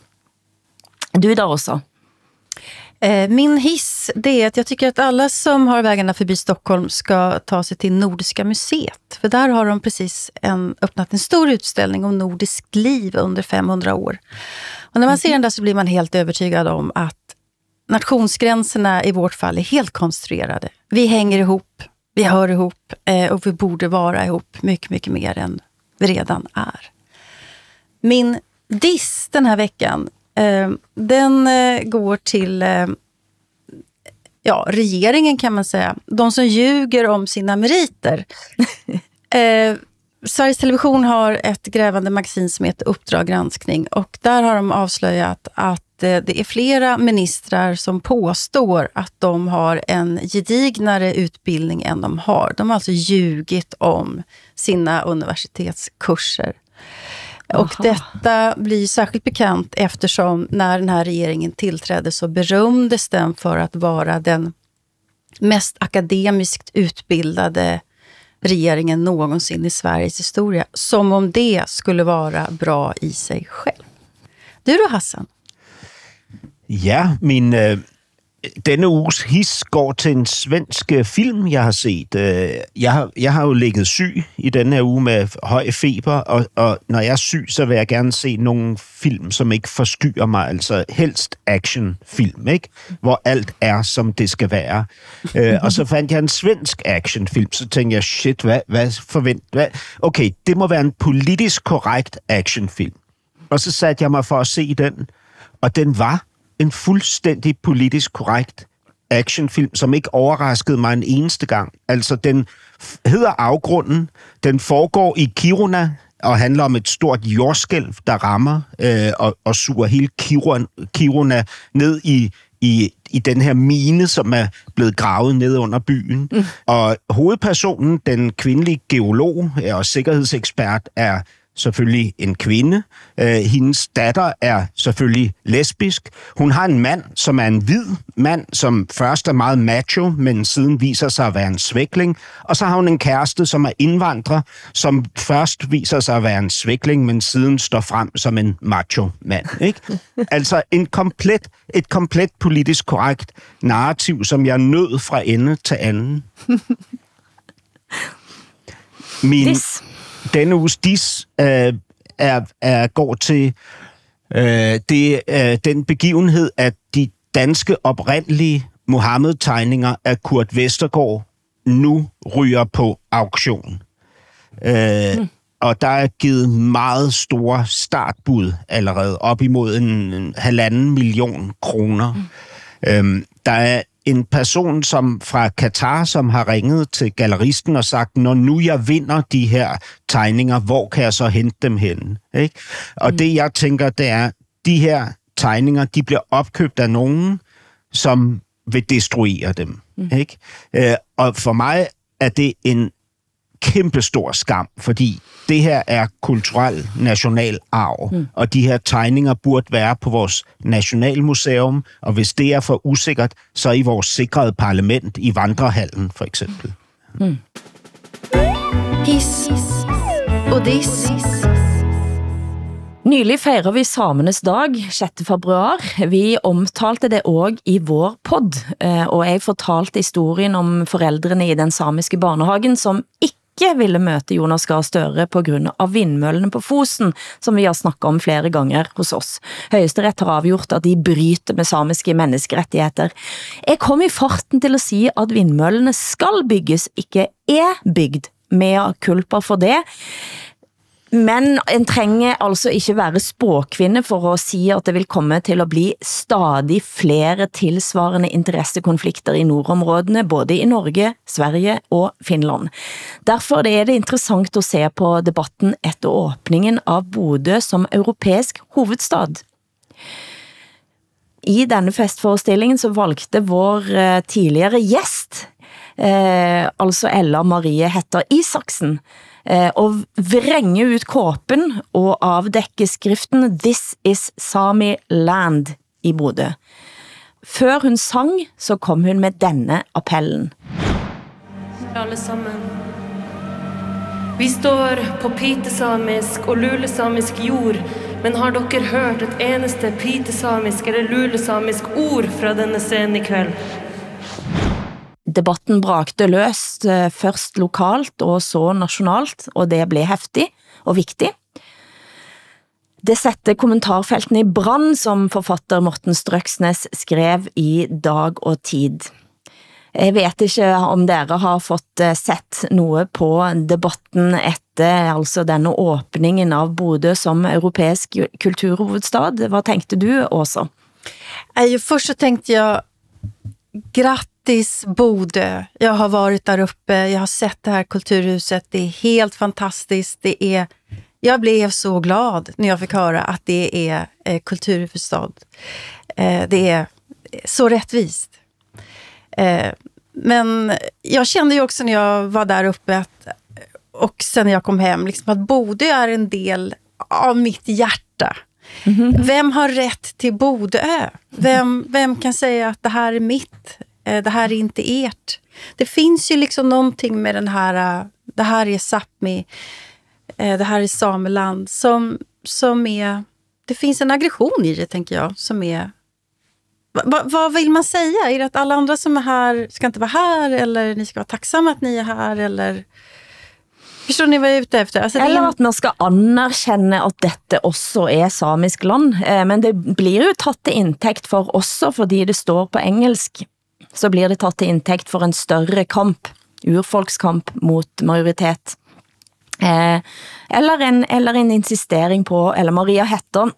Du da også. Min hiss, det är att jag tycker att alla som har vägarna förbi Stockholm ska ta sig till Nordiska museet. För där har de precis öppnat en stor utställning om nordiskt liv under 500 år. Och när man ser den där så blir man helt övertygad om att nationsgränserna i vårt fall är helt konstruerade. Vi hänger ihop, vi hör ihop och vi borde vara ihop mycket, mycket mer än vi redan är. Min diss den här veckan, den går till regeringen kan man säga. De som ljuger om sina meriter. Sveriges Television har ett grävande magasin som heter Uppdrag granskning, och där har de avslöjat att det är flera ministrar som påstår att de har en gedignare utbildning än de har. De har alltså ljugit om sina universitetskurser. Och detta blir särskilt bekant eftersom när den här regeringen tillträdde så berömdes den för att vara den mest akademiskt utbildade regeringen någonsin i Sveriges historia. Som om det skulle vara bra i sig själv. Du då, Hassan? Ja, min... Denne uges his går til en svensk film, jeg har set. Jeg har jo ligget syg i denne her uge med høj feber, og når jeg er syg, så vil jeg gerne se nogle film, som ikke forstyrrer mig. Altså helst actionfilm, ikke? Hvor alt er, som det skal være. Og så fandt jeg en svensk actionfilm, så tænkte jeg, shit, hvad forventer? Okay, det må være en politisk korrekt actionfilm. Og så satte jeg mig for at se den, og den var en fuldstændig politisk korrekt actionfilm, som ikke overraskede mig en eneste gang. Altså, den hedder Afgrunden, den foregår i Kiruna, og handler om et stort jordskælv, der rammer og suger hele Kiruna ned i den her mine, som er blevet gravet ned under byen. Og hovedpersonen, den kvindelige geolog og sikkerhedsekspert, er selvfølgelig en kvinde. Hendes datter er selvfølgelig lesbisk. Hun har en mand, som er en hvid mand, som først er meget macho, men siden viser sig at være en svækling. Og så har hun en kæreste, som er indvandrer, som først viser sig at være en svækling, men siden står frem som en macho mand. Ikke? Altså et komplet politisk korrekt narrativ, som jeg nød fra ende til anden. Denne uges dis går til den begivenhed, at de danske oprindelige Mohammed-tegninger af Kurt Westergaard nu ryger på auktion. Og der er givet meget store startbud allerede, op imod 1,5 million kroner. Der er en person som fra Katar, som har ringet til galleristen og sagt, når nu jeg vinder de her tegninger, hvor kan jeg så hente dem hen? Ikke? Og det, jeg tænker, det er, de her tegninger, de bliver opkøbt af nogen, som vil destruere dem. Ikke? Og for mig er det en kæmpestor skam, fordi det her er kulturel national arv, og de her tegninger burde være på vores nationalmuseum, og hvis det er for usikkert, så i vores sikrede parlament i Vandrehallen, for eksempel. His og dis. Nylig fejrer vi Samenes dag, 6. februar. Vi omtalte det også i vår podd, og jeg fortalte historien om forældrene i den samiske barnehagen, som ikke ville møte Jonas Gahr Støre på grund av vindmøllene på Fosen, som vi har snakket om flere ganger hos oss. Høyesterett har avgjort at de bryter med samiske menneskerettigheter. Jeg kom i farten til å si at vindmøllene skal bygges, ikke er bygd, med kulpa for det. Men en trenger altså ikke være spåkvinne for å si at det vil komme til å bli stadig flere tilsvarende interessekonflikter i nordområdene, både i Norge, Sverige og Finland. Derfor er det interessant å se på debatten etter åpningen av Bodø som europeisk hovedstad. I denne festforestillingen så valgte vår tidligere gjest, altså Ella Marie Hætta Isaksen, og vrenge ut kåpen og avdekke skriften This is Sami Land i Bodø. Før hun sang, så kom hun med denne appellen. Alle sammen. Vi står på pitesamisk og lulesamisk jord, men har dere hørt et eneste pitesamisk eller lulesamisk ord fra denne scenen i kveld? Debatten brakte løst, først lokalt og så nasjonalt, og det ble heftig og viktig. Det setter kommentarfeltene i brand, som forfatter Morten Strøksnes skrev i Dag og Tid. Jeg vet ikke om dere har fått sett noe på debatten etter altså denne åpningen av Bodø som europeisk kulturhovedstad. Hva tenkte du, Åsa? Først så tenkte jeg gratt. Bodø. Jag har varit där uppe, jag har sett det här kulturhuset, det är helt fantastiskt, det är, jag blev så glad när jag fick höra att det är kulturhuvudstad. Det är så rättvist. Men jag kände ju också när jag var där uppe att, och sen när jag kom hem, liksom, att Bodø är en del av mitt hjärta. Vem har rätt till Bodø? Vem kan säga att det här är mitt? Det här är inte ert. Det finns ju liksom någonting med den här, det här är Sápmi, det här är Sameland, som är, det finns en aggression i det, tänker jag, som är, vad vill man säga? Är det att alla andra som är här ska inte vara här, eller ni ska vara tacksamma att ni är här, eller förstår ni vad jag är ute efter? Alltså, eller att man ska anerkänna att detta också är samisk land, men det blir ju tatt till intäkt för också, fordi det står på engelsk. Så blir det tatt til inntekt for en større kamp, urfolkskamp mot majoritet. Eller en insistering på, eller Maria Hætta,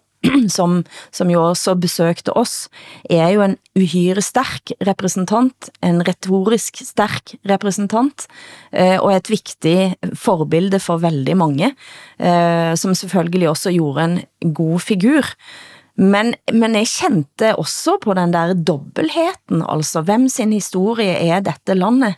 som jo også besøkte oss, er jo en uhyre sterk representant, en retorisk sterk representant, og et viktig forbilde for veldig mange, som selvfølgelig også gjorde en god figur. Men jeg kjente også på den der dobbeltheten, altså hvem sin historie er dette landet?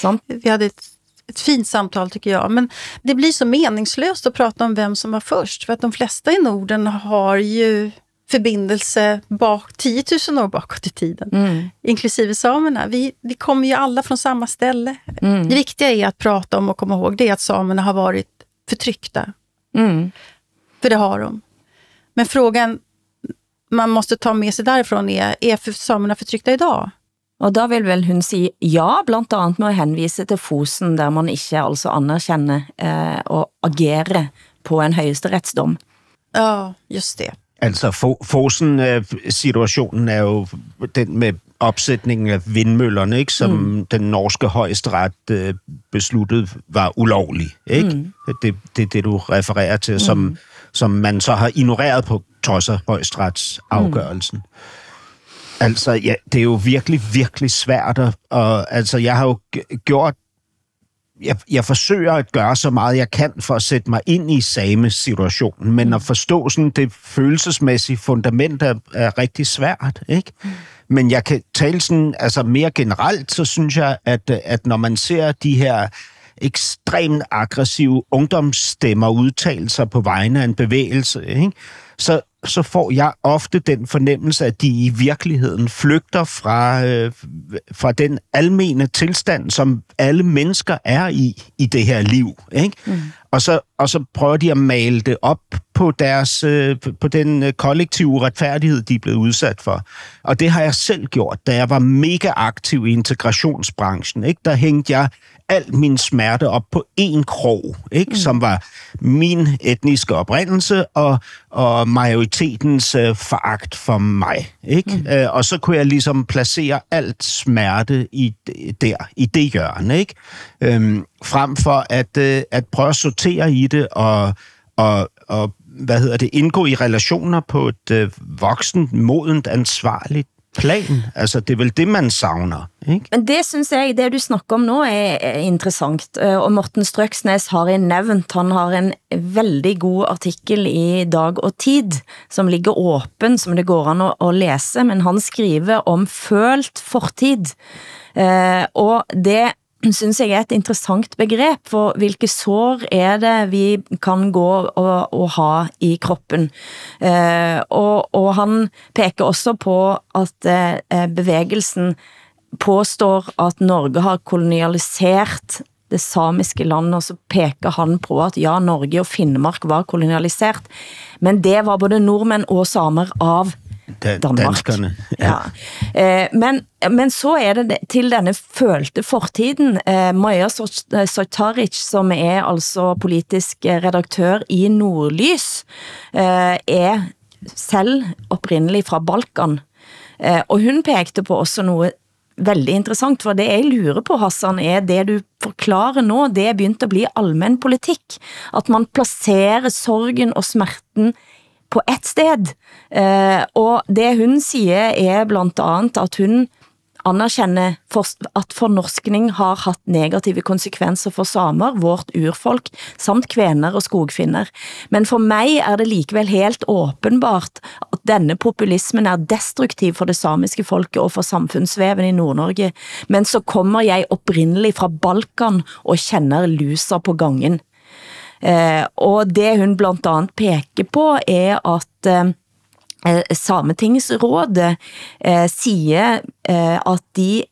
Sant? Vi hade ett fint samtal, tycker jag, men det blir så meningslöst att prata om vem som var först, för att de flesta i Norden har ju förbindelse bak 10 000 år bakåt i tiden, inklusive samerna. Vi kommer ju alla från samma ställe. Det viktiga är att prata om och komma ihåg det, att samerna har varit förtryckta, för det har de. Men frågan man måste ta med sig därifrån är för samerna förtryckta idag? Och då vill väl hon säga ja, bland annat med att hänvisa till Fosen, där man inte alltså anerkänner och agerar på en høyesterettsdom. Ja, just det. Altså Fosen-situationen er jo den med opsætningen af vindmøllerne, ikke, som den norske højesteret besluttede var ulovlig. Ikke? Det er det, du refererer til, som man så har ignoreret på trods af højesterets afgørelsen. Altså, ja, det er jo virkelig, virkelig svært. Og, altså, jeg har jo gjort... Jeg forsøger at gøre så meget, jeg kan, for at sætte mig ind i samesituationen, men at forstå sådan det følelsesmæssige fundament er rigtig svært, ikke? Men jeg kan tale sådan, altså mere generelt, så synes jeg, at når man ser de her ekstremt aggressive ungdomsstemmer udtale sig på vegne af en bevægelse, ikke? Så får jeg ofte den fornemmelse, at de i virkeligheden flygter fra den almene tilstand, som alle mennesker er i det her liv. Ikke? Og så prøver de at male det op på den kollektive retfærdighed, de er blevet udsat for. Og det har jeg selv gjort, da jeg var mega aktiv i integrationsbranchen. Ikke? Der hængte jeg al min smerte op på én krog, ikke? Som var min etniske oprindelse og majoritetens foragt for mig. Ikke? Og så kunne jeg ligesom placere alt smerte i det hjørne. Ikke? Frem for at prøve at sortere i det og indgå i relationer på et voksent, modent, ansvarligt plan. Altså, det er vel det, man savner. Ikke? Men det synes jeg, det du snakker om nu, er interessant. Og Morten Strøksnes har jeg nævnt. Han har en veldig god artikel i Dag og Tid, som ligger åpen, som det går an at læse, men han skriver om følt fortid. Og det synes jeg er et interessant begreb, for hvilke sår er det, vi kan gå og ha i kroppen. Og han peker også på, at bevægelsen påstår, at Norge har kolonialiseret det samiske land, og så peker han på, at ja, Norge og Finnmark var kolonialiseret, men det var både nordmænd og samer av Danmark. Ja. Men så er det til denne følte fortiden. Maja Sotaric, som er altså politisk redaktør i Nordlys, er selv opprinnelig fra Balkan. Og hun pekte på også noget veldig interessant, for det jeg lurer på, Hassan, er det du forklarer nå, det er begyndt at bli allmenn politik. At man placerer sorgen og smerten på et sted, og det hun siger er blandt andet, at hun anerkender at fornorskning har haft negative konsekvenser for samer, vårt urfolk, samt kvener og skogfinner. Men for mig er det likevel helt åbenbart, at denne populismen er destruktiv for det samiske folket og for samfundsvæven i Nord-Norge. Men så kommer jeg oprindelig fra Balkan og kender luser på gangen. Og det hun blandt andet peker på er, at Sametingsrådet siger, at de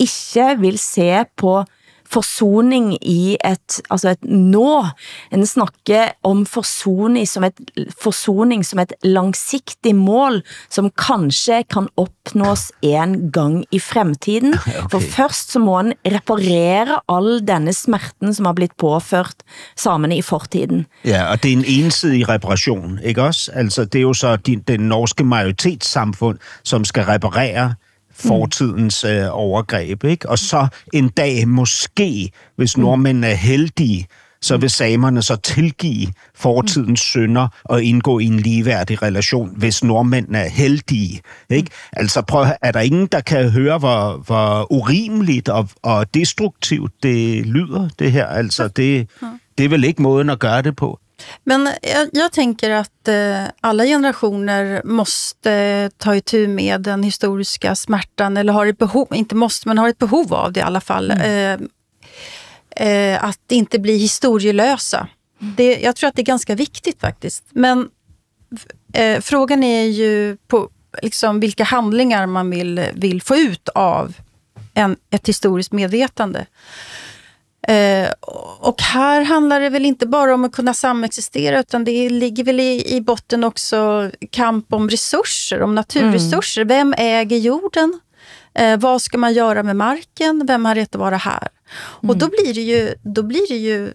ikke vil se på forsoning i et nå. En snakker om forsoning som et langsiktigt mål, som kanskje kan opnås en gang i fremtiden. Okay. For først så må en reparere all denne smerten, som har blitt påført samene i fortiden. Ja, og det er en ensidig reparation, ikke også? Altså, det er jo så det norske majoritetssamfund, som skal reparere fortidens overgreb, ikke? Og så en dag måske, hvis nordmændene er heldige, så vil samerne så tilgive fortidens synder og indgå i en ligeværdig relation, hvis nordmændene er heldige, ikke? Altså er der ingen, der kan høre, hvor urimeligt og destruktivt det lyder, det her? Altså det er vel ikke måden at gøre det på. Men jag tänker att alla generationer måste ta itu med den historiska smärtan, eller har ett behov, inte måste, men har ett behov av det i alla fall. Att inte bli historielösa. Jag tror att det är ganska viktigt faktiskt. Men frågan är ju på, liksom, vilka handlingar man vill få ut av ett historiskt medvetande. Och här handlar det väl inte bara om att kunna samexistera, utan det ligger väl i botten också kamp om resurser, om naturresurser. Vem äger jorden? Vad ska man göra med marken? Vem har rätt att vara här? Och då blir det ju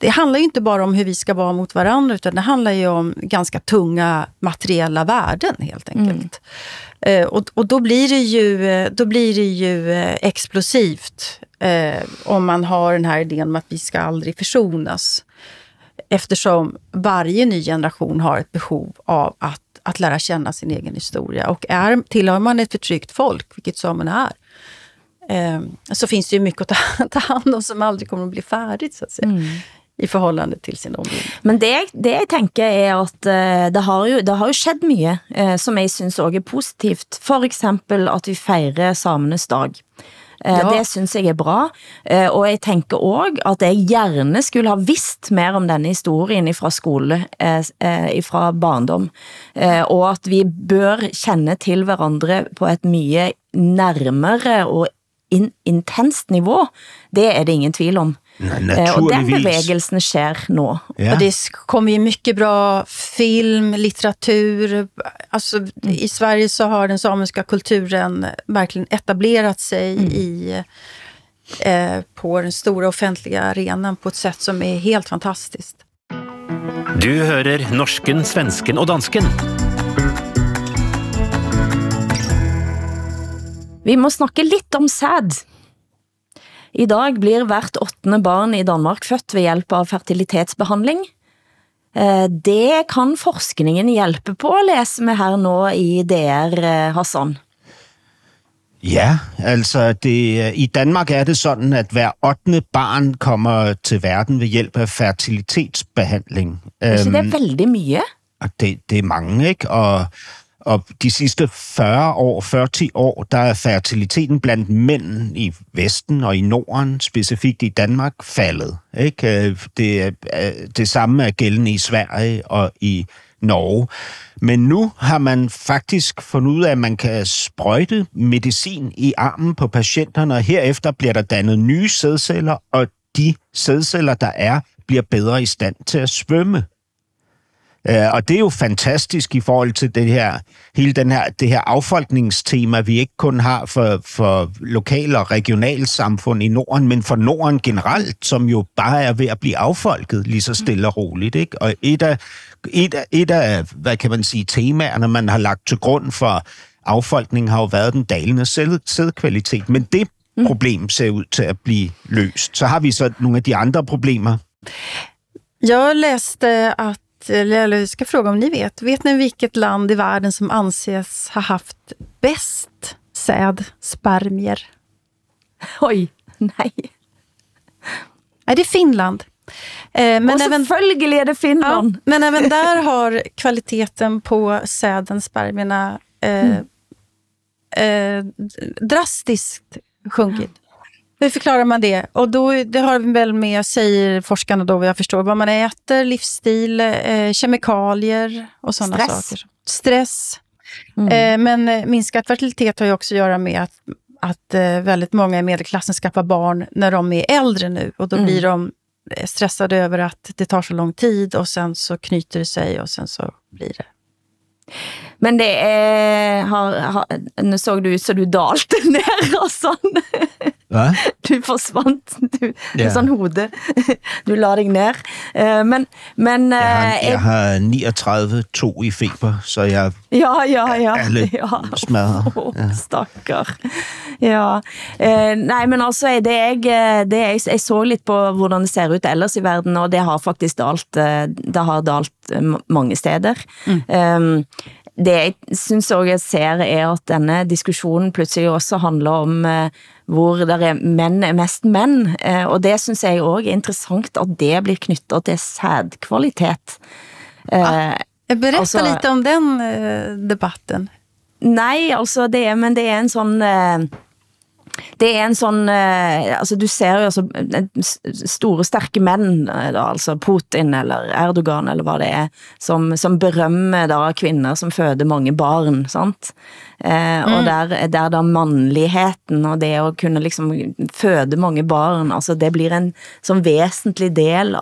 det handlar ju inte bara om hur vi ska vara mot varandra, utan det handlar ju om ganska tunga materiella värden helt enkelt. Och då blir det ju explosivt om man har den här idén om att vi ska aldrig försonas. Eftersom varje ny generation har ett behov av att lära känna sin egen historia. Och tillhör man ett förtryckt folk, vilket samerna är, så finns det ju mycket att ta hand om som aldrig kommer att bli färdigt, så att säga. Mm. I forholdet til sin omgivning. Men det jeg tænker at det har jo sket mye, som jeg synes også positivt. For eksempel at vi fejrer samenes dag. Ja. Det synes jeg bra, og jeg tænker også at jeg gerne skulle have vidst mere om denne historien fra skole, fra barndom, og at vi bør kende til hverandre på et mye nærmere og intenst niveau. Det det ingen tvil om. Nej, och den bevägelsen sker nu. Ja. Och det kommer ju mycket bra film, litteratur. Alltså i Sverige så har den samiska kulturen verkligen etablerat sig i på den stora offentliga arenan på ett sätt som är helt fantastiskt. Du hører norsken, svensken och dansken. Vi må snakke lite om sæd. I dag blir hvert 8. barn i Danmark født ved hjelp av fertilitetsbehandling. Det kan forskningen hjelpe på, leser vi her nå i DR, Hassan. Ja, altså i Danmark det sådan, at hver 8. barn kommer til verden ved hjælp av fertilitetsbehandling. Så det veldig mye? Det mange, ikke? Og de sidste 40 år, der fertiliteten blandt mænd i Vesten og i Norden, specifikt i Danmark, faldet. Ikke? Det samme gældende i Sverige og i Norge. Men nu har man faktisk fundet ud af, at man kan sprøjte medicin i armen på patienterne, og herefter bliver der dannet nye sædceller, og de sædceller, der bliver bedre i stand til at svømme. Og det jo fantastisk i forhold til det her, hele det her affolkningstema, vi ikke kun har for lokale og regionale samfund i Norden, men for Norden generelt, som jo bare ved at blive affolket lige så stille og roligt. Ikke? Og et af, hvad kan man sige, temaerne, man har lagt til grund for affolkningen, har jo været den dalende sædkvalitet. Men det problem ser ud til at blive løst. Så har vi så nogle af de andre problemer. Jeg læste at jag ska fråga om ni vet ni vilket land i världen som anses ha haft bäst säd, spermier? Oj, nej. Är det Finland? Men även följer det Finland. Ja, men även där har kvaliteten på säden, spermierna drastiskt sjunkit. Hur förklarar man det? Och då det har vi väl med, säger forskarna då, jag förstår, vad man äter, livsstil, kemikalier och sådana saker. Stress. Men minskad fertilitet har ju också att göra med att väldigt många i medelklassen skaffar barn när de är äldre nu. Och då blir de stressade över att det tar så lång tid, och sen så knyter det sig, och sen så blir det. Men det nu såg du ut så du dalte ner och sån. Va? Du försvant du sån hode. Du la dig ner. Men jag har 39,2 i feber, så jag ja. Smadret. Stackar. Ja. Nej, men alltså det jag såg lite på hur det ser ut ellers i världen, och det har faktiskt dalt många städer. Det jeg synes også jeg ser at denne diskussionen pludselig også handler om hvor der mænd mest mænd, og det synes jeg også interessant at det blir knyttet til sædkvalitet. Berätta lite om den debatten. Nej, altså men det en sånn... Det en sån, altså du ser jo altså store sterke män, altså Putin eller Erdogan eller vad det är, som berömmer då kvinnor som föder många barn, sant? Och där då manligheten och det att kunna liksom föda många barn, alltså det blir en som väsentlig del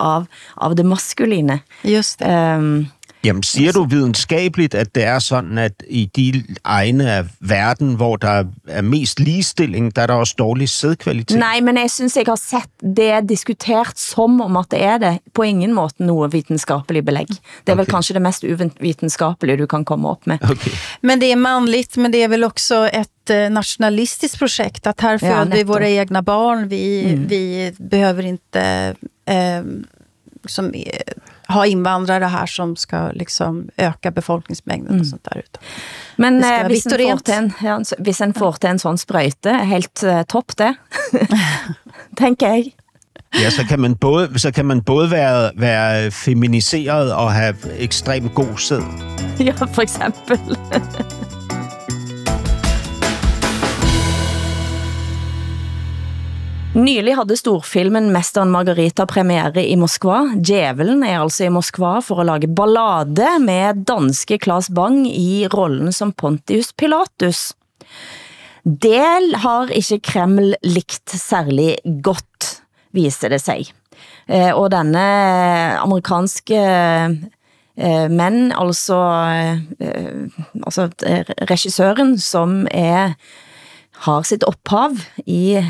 av det maskuline. Just det. Jamen, siger du videnskabeligt, at det er sådan, at i de egne af verden, hvor der er mest ligestilling, der er der også dårlig sædkvalitet? Nej, men jeg synes, jeg har set det diskutert som om, at det er det på ingen måde noget videnskabeligt belæg. Det er vel kanskje det mest uvidenskabelige, du kan komme op med. Okay. Men det er manligt, men det er vel også et nationalistiskt projekt, at her föder vi våra egna barn, vi behöver inte... som har invandrare här som ska liksom öka befolkningsmängden och sånt där ute. Men hvis en får til en sån sprøjte, helt topp det, tänker jag. Ja, så kan man både være feminiseret og have ekstremt god sæd. Ja, for eksempel. Nylig hadde storfilmen Mesteren Margarita premiere i Moskva. Djevelen er altså i Moskva for å lage ballade med danske Claes Bang i rollen som Pontius Pilatus. Del har ikke Kreml likt særlig godt, viser det seg. Og denne amerikanske menn, altså regissøren som er har sitt opphav i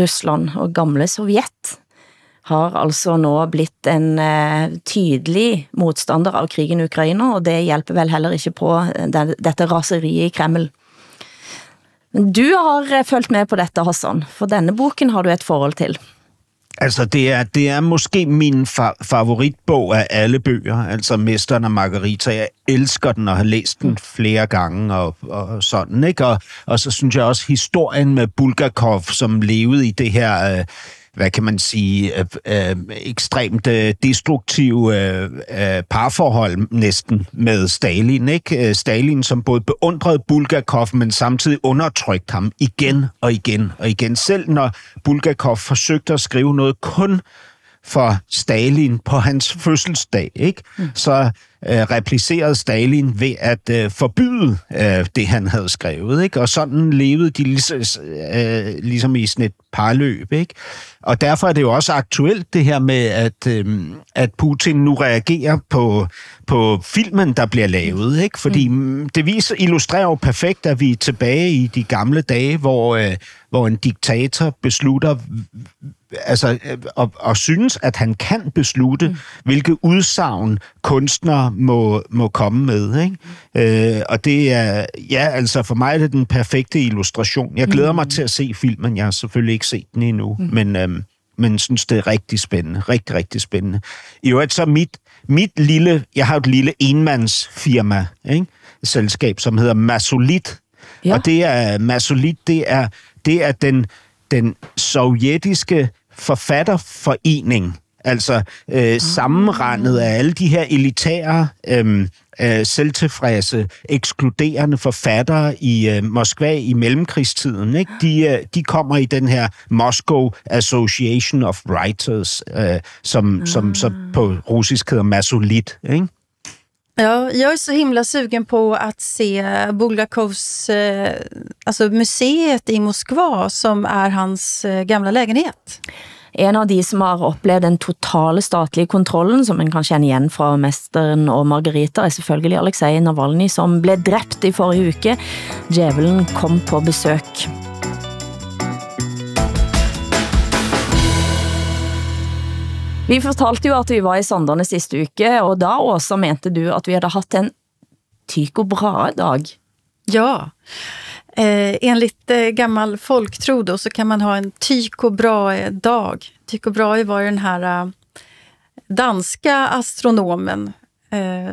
Russland og gamle Sovjet, har altså nå blitt en tydelig motstander av krigen i Ukraina, og det hjelper vel heller ikke på dette raseriet i Kreml. Du har følt med på dette, Hassan, for denne boken har du et forhold til. Altså, det er måske min favoritbog af alle bøger, altså Mesteren og Margarita. Jeg elsker den og har læst den flere gange og sådan, ikke? Og så synes jeg også, historien med Bulgakov, som levede i det her, hvad kan man sige, ekstremt destruktive parforhold næsten med Stalin, ikke? Stalin, som både beundrede Bulgakov, men samtidig undertrykte ham igen og igen og igen. Selv når Bulgakov forsøgte at skrive noget kun for Stalin på hans fødselsdag, ikke? Så replicerede Stalin ved at forbyde det, han havde skrevet, ikke? Og sådan levede de ligesom i sådan et parløb, ikke? Og derfor er det jo også aktuelt det her med, at Putin nu reagerer på filmen, der bliver lavet, ikke? Fordi det illustrerer jo perfekt, at vi er tilbage i de gamle dage, hvor en diktator beslutter, altså, og synes, at han kan beslutte, hvilke udsagn kunstnere må komme med, ikke? Og det er, ja, altså for mig er det den perfekte illustration. Jeg glæder mig til at se filmen. Jeg har selvfølgelig ikke set den endnu, men synes, det er rigtig spændende. Rigtig, rigtig spændende. I øvrigt så mit lille, jeg har et lille enmandsfirma, ikke? Et selskab, som hedder Masolit. Ja. Og det er Masolit, det er den sovjetiske forfatterforening, altså sammenrendet af alle de her elitære, selvtilfredse, ekskluderende forfattere i Moskva i mellemkrigstiden, ikke? De kommer i den her Moscow Association of Writers, som så på russisk hedder Masolit, ikke? Ja, jag är så himla sugen på att se Bulgakovs, alltså museet i Moskva som är hans gamla lägenhet. En av de som har upplevt den totala statliga kontrollen som man kan känna igen från Mesteren och Margarita är selvfølgelig Alexej Navalny som blev dräpt i förra uke. Djävulen kom på besök. Vi fortalte jo at vi var i Sandane sidste uke, og da også mente du at vi havde haft en Tycho Brahe dag. Ja, enligt gammal folktro då, så kan man ha en Tycho Brahe dag. Tycho Brahe var den här danska astronomen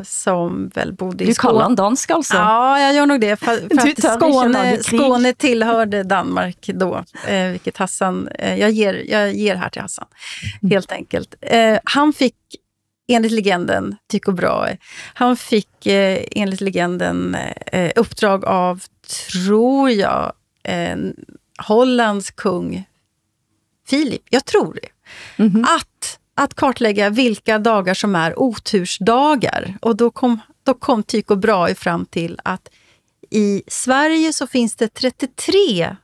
som väl bodde i Skåne. Du kallar han dansk alltså? Ja, jag gör nog det för Skåne tillhörde Danmark då, vilket Hassan jag ger här till Hassan helt enkelt. Han fick enligt legenden Tycho Brahe. Han fick enligt legenden uppdrag av, tror jag, Hollands kung Filip. Jag tror det. Att kartlägga vilka dagar som är otursdagar. Och då kom Tycho Brahe fram till att i Sverige så finns det 33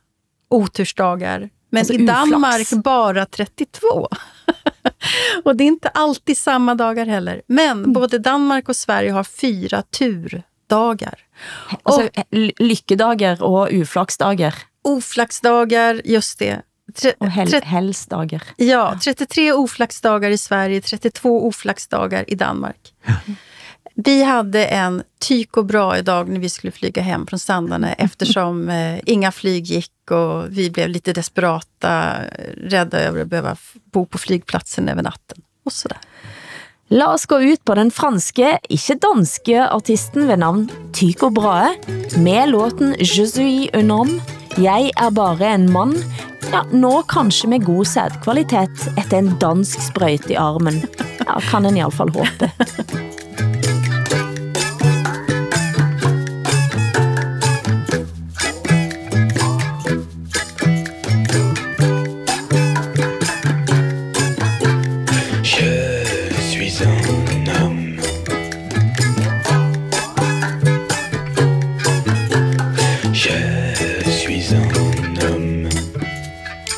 otursdagar, men i Danmark bara 32. Och det är inte alltid samma dagar heller. Men både Danmark och Sverige har 4 turdagar. Alltså lyckedagar och uflaxdagar. Oflaxdagar, just det. Och hälsdagar. Ja, 33 oflaxdagar i Sverige, 32 oflaxdagar i Danmark. Ja. Vi hade en Tycho Brahe dag när vi skulle flyga hem från Sandane eftersom inga flyg gick och vi blev lite desperata, rädda över att behöva bo på flygplatsen över natten och sådär. La oss gå ut på den franske, ikke danske artisten ved navn Tycho Brahe med låten Je suis un homme, jeg bare en mann. Ja, nå kanskje med god sædkvalitet etter en dansk sprøyt i armen. Ja, kan en i alle fall håpe.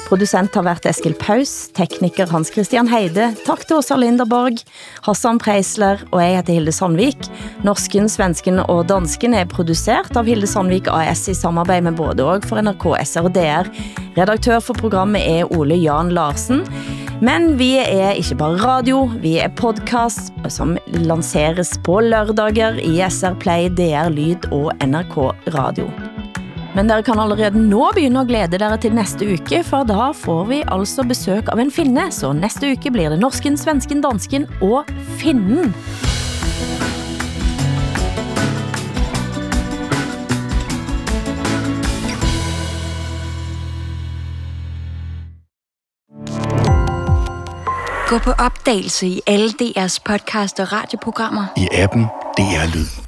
Producent har vært Eskil Paus, tekniker Hans Christian Heide, takk til Åsa Lindeborg, Hassan Preisler og jeg heter Hilde Sandvik. Norsken, svensken og dansken er produsert av Hilde Sandvik AS i samarbeid med både og for NRK, SR og DR. Redaktør for programmet er Ole Jan Larsen. Men vi er ikke bare radio, vi er podcast som lanseres på lørdager i SR Play, DR Lyd og NRK Radio. Men dere kan allerede nå begynne å glede dere til neste uke, for da får vi altså besøk av en finne. Så neste uke blir det norsken, svensken, dansken og finnen. Gå på opdagelse i alle DR's podcast og radioprogrammer. I appen DR Lyd.